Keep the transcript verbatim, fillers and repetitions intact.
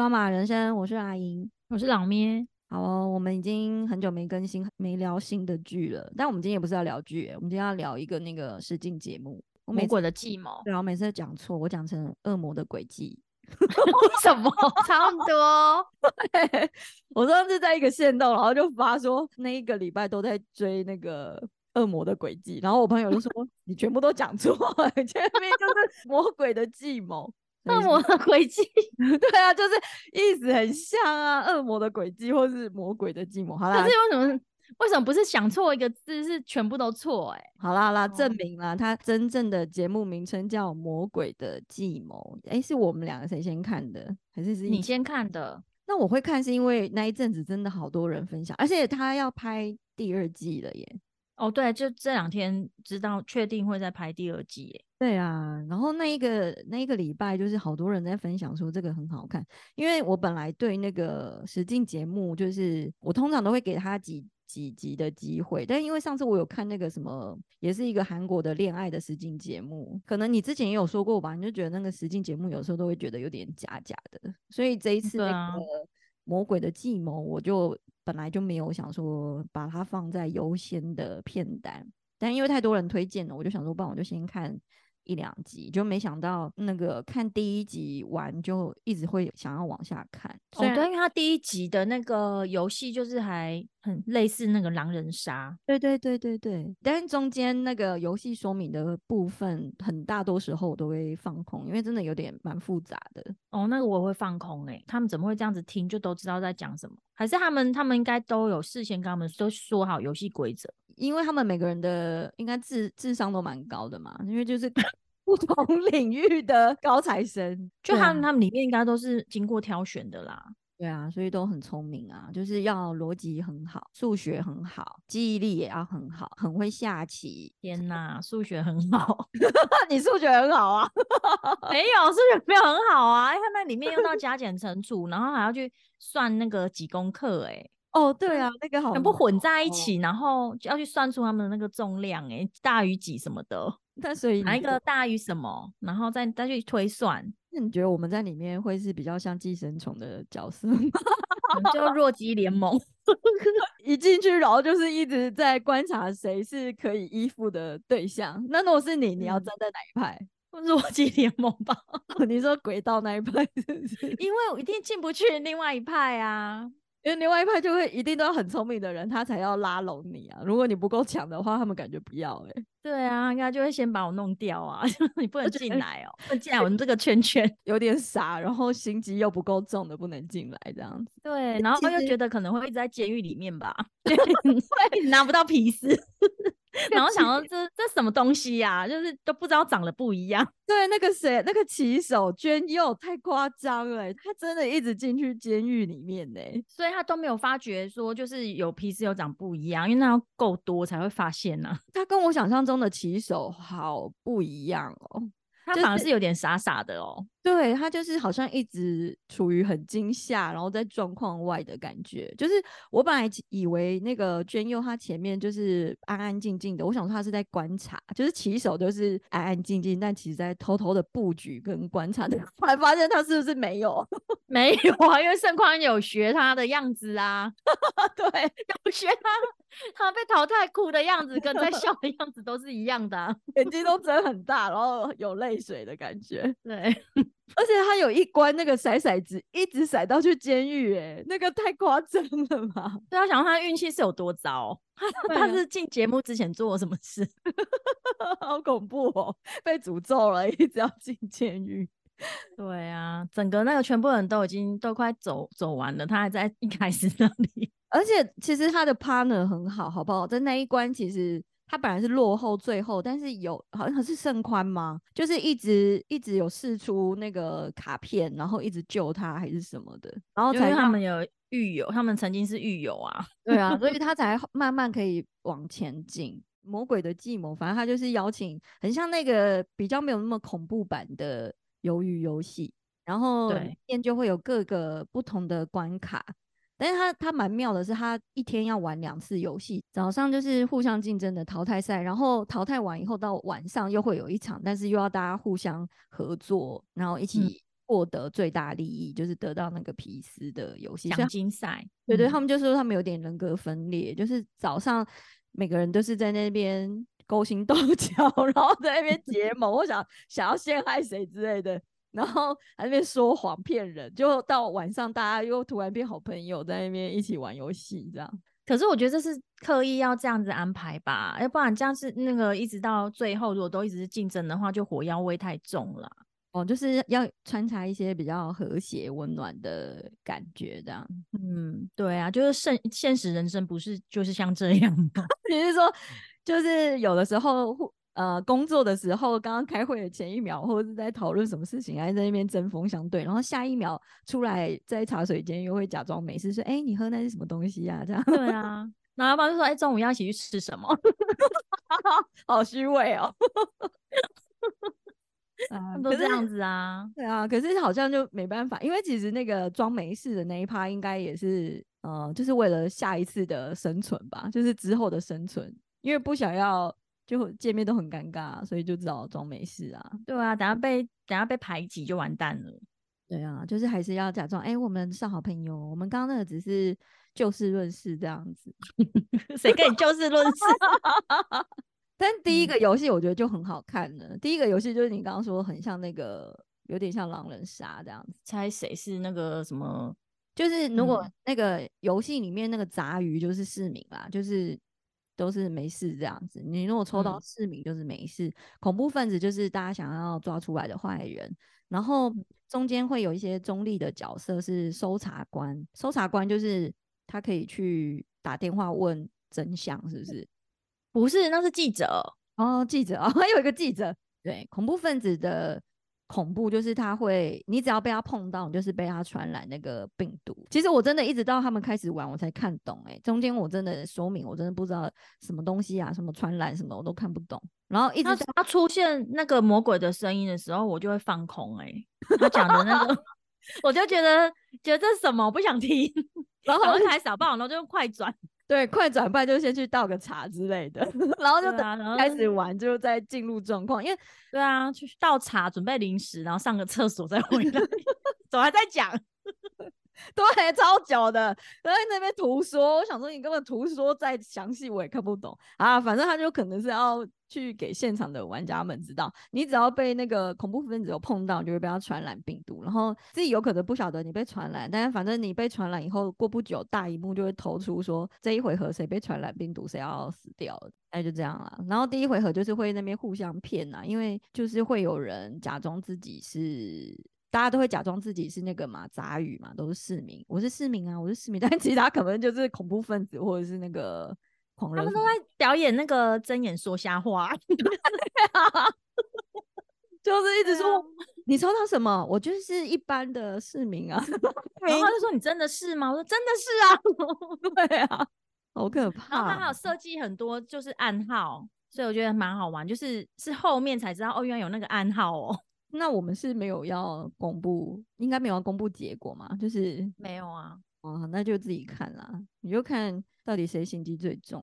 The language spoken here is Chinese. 抓马人生，我是阿莹，我是老咩。好哦，我们已经很久没更新，没聊新的剧了。但我们今天也不是要聊剧，我们今天要聊一个那个实境节目《魔鬼的计谋》。对啊，我每次讲错，我讲成《恶魔的诡计》。为什么差不多我上次在一个限动，然后就发说那一个礼拜都在追那个恶魔的诡计，然后我朋友就说你全部都讲错了，前面就是魔鬼的计谋恶魔的诡计对啊，就是意思很像啊，恶魔的诡计或是魔鬼的计谋。好啦，可是为什么为什么不是想错一个字，是全部都错？哎、欸，好啦啦，证明啦，他真正的节目名称叫《魔鬼的计谋》。哎，是我们两个谁先看的？还是是你先看的？那我会看是因为那一阵子真的好多人分享，而且他要拍第二季了耶。哦，对，就这两天知道确定会再拍第二季耶。对啊，然后那一个那一个礼拜就是好多人在分享说这个很好看，因为我本来对那个实境节目就是我通常都会给他几。几集的机会，但因为上次我有看那个什么，也是一个韩国的恋爱的实境节目，可能你之前也有说过吧，你就觉得那个实境节目有时候都会觉得有点假假的，所以这一次那个魔鬼的计谋，我就本来就没有想说把它放在优先的片单，但因为太多人推荐了，我就想说不然我就先看一两集，就没想到那个看第一集完就一直会想要往下看。哦，对，因为他第一集的那个游戏就是还很类似那个狼人杀。对对对对对，但是中间那个游戏说明的部分很大多时候我都会放空，因为真的有点蛮复杂的。哦，那个我会放空。哎、欸，他们怎么会这样子听就都知道在讲什么？还是他们他们应该都有事先跟他们都说好游戏规则？因为他们每个人的应该 智, 智商都蛮高的嘛，因为就是不同领域的高材生，就他们、啊、他们里面应该都是经过挑选的啦。对啊，所以都很聪明啊，就是要逻辑很好，数学很好，记忆力也要很好，很会下棋。天哪，数学很好你数学很好啊没有，数学没有很好啊，因为他们里面用到加减乘除然后还要去算那个几功课。哎、欸。哦，对啊，那个好全部混在一起、哦、然后要去算出他们的那个重量。哎、欸，大于几什么的，那所以哪一个大于什么，然后 再, 再去推算。那你觉得我们在里面会是比较像寄生虫的角色吗？就弱鸡联盟一进去然后就是一直在观察谁是可以依附的对象。那如果是你，你要站在哪一派？弱鸡联盟吧你说轨道那一派是不是？因为我一定进不去另外一派啊，因为另外一派就会一定都要很聪明的人他才要拉拢你啊，如果你不够强的话他们感觉不要。哎、欸。对啊，应该就会先把我弄掉啊你不能进来哦、喔、不能进来我们这个圈圈有点傻，然后心机又不够重的不能进来这样子。对，然后又觉得可能会一直在监狱里面吧对拿不到皮丝然后想到这这什么东西啊，就是都不知道长得不一样。对，那个谁那个棋手娟佑太夸张了，他真的一直进去监狱里面呢，所以他都没有发觉说就是有皮丝有长不一样，因为那要够多才会发现啊。他跟我想象中的棋手好不一样哦，他反而是有点傻傻的哦、就是、对，他就是好像一直处于很惊吓然后在状况外的感觉。就是我本来以为那个娟佑他前面就是安安静静的，我想说他是在观察，就是棋手就是安安静静，但其实在偷偷的布局跟观察的。后来发现他是不是没有没有啊，因为盛宽有学他的样子啊对，有学他他被淘汰哭的样子跟在笑的样子都是一样的、啊、眼睛都睁很大然后有泪水的感觉。对而且他有一关那个甩骰子一直甩到去监狱。哎，那个太夸张了嘛。对啊，想到他运气是有多糟他是进节目之前做了什么事好恐怖哦，被诅咒了一直要进监狱。对啊，整个那个全部人都已经都快走走完了，他还在一开始那里。而且其实他的 partner 很好，好不好？在那一关其实他本来是落后最后，但是有好像是盛宽吗，就是一直一直有释出那个卡片然后一直救他还是什么的，然后才因为他们有狱友，他们曾经是狱友啊对啊，所以他才慢慢可以往前进。魔鬼的计谋反正他就是邀请很像那个比较没有那么恐怖版的鱿鱼游戏，然后里面就会有各个不同的关卡。但是他他蛮妙的是他一天要玩两次游戏，早上就是互相竞争的淘汰赛，然后淘汰完以后到晚上又会有一场，但是又要大家互相合作然后一起获得最大利益，就是得到那个皮斯的游戏奖金赛。对 对, 對、嗯、他们就说他们有点人格分裂，就是早上每个人都是在那边勾心斗角，然后在那边结盟或想想要陷害谁之类的，然后在那边说谎骗人，就到晚上大家又突然变好朋友，在那边一起玩游戏这样。可是我觉得这是刻意要这样子安排吧，要不然这样是那个一直到最后如果都一直是竞争的话，就火药味太重了。哦，就是要穿插一些比较和谐温暖的感觉这样。嗯，对啊，就是现实人生不是就是像这样吗？你是说就是有的时候呃，工作的时候刚刚开会的前一秒或者是在讨论什么事情还在那边针锋相对，然后下一秒出来在茶水间又会假装没事说哎、欸、你喝那是什么东西啊这样。对啊，然后要不然就说哎、欸、中午要一起去吃什么。好虚伪哦。嗯、都这样子啊。对啊，可是好像就没办法，因为其实那个装没事的那一趴应该也是呃，就是为了下一次的生存吧，就是之后的生存，因为不想要就见面都很尴尬、啊、所以就只好装没事啊。对啊，等下被等下被排挤就完蛋了。对啊，就是还是要假装哎、欸，我们是好朋友，我们刚刚那个只是就事论事这样子。谁跟你就事论事？但第一个游戏我觉得就很好看了、嗯、第一个游戏就是你刚刚说很像那个有点像狼人杀这样子，猜谁是那个什么，就是如果那个游戏里面那个杂鱼就是市民啦、嗯、就是都是没事这样子，你如果抽到市民就是没事、嗯、恐怖分子就是大家想要抓出来的坏人，然后中间会有一些中立的角色是搜查官，搜查官就是他可以去打电话问真相是不是、嗯不是，那是记者哦，记者哦，有一个记者。对，恐怖分子的恐怖就是他会，你只要被他碰到，你就是被他传染那个病毒。其实我真的一直到他们开始玩我才看懂、欸，哎，中间我真的说明我真的不知道什么东西啊，什么传染什么我都看不懂。然后一直他出现那个魔鬼的声音的时候，我就会放空、欸，哎，他讲的那个，我就觉得觉得这是什么，我不想听，然后台扫把，然后就快转。对，快转半就先去倒个茶之类的，然后就等开始玩，就再进入状况。因为对啊，去倒茶，准备零食，然后上个厕所再回来，总还在讲，对，超久的，然后在那边图说，我想说你根本图说再详细我也看不懂啊。反正他就可能是要去给现场的玩家们知道，你只要被那个恐怖分子有碰到，你就会被他传染病毒，然后自己有可能不晓得你被传染，但是反正你被传染以后，过不久大荧幕就会投出说这一回合谁被传染病毒，谁要死掉，哎，就这样啦。然后第一回合就是会那边互相骗啊，因为就是会有人假装自己是。大家都会假装自己是那个嘛杂鱼嘛，都是市民，我是市民啊，我是市民，但其实他可能就是恐怖分子或者是那个狂人，他们都在表演那个睁眼说瞎话。就是一直说、啊、你抽到什么，我就是一般的市民啊。然后他就说你真的是吗，我说真的是啊。对啊，好可怕。然后他还有设计很多就是暗号，所以我觉得蛮好玩，就是是后面才知道哦，原来有那个暗号哦。那我们是没有要公布，应该没有要公布结果嘛，就是没有啊。哦，那就自己看啦，你就看到底谁心机最重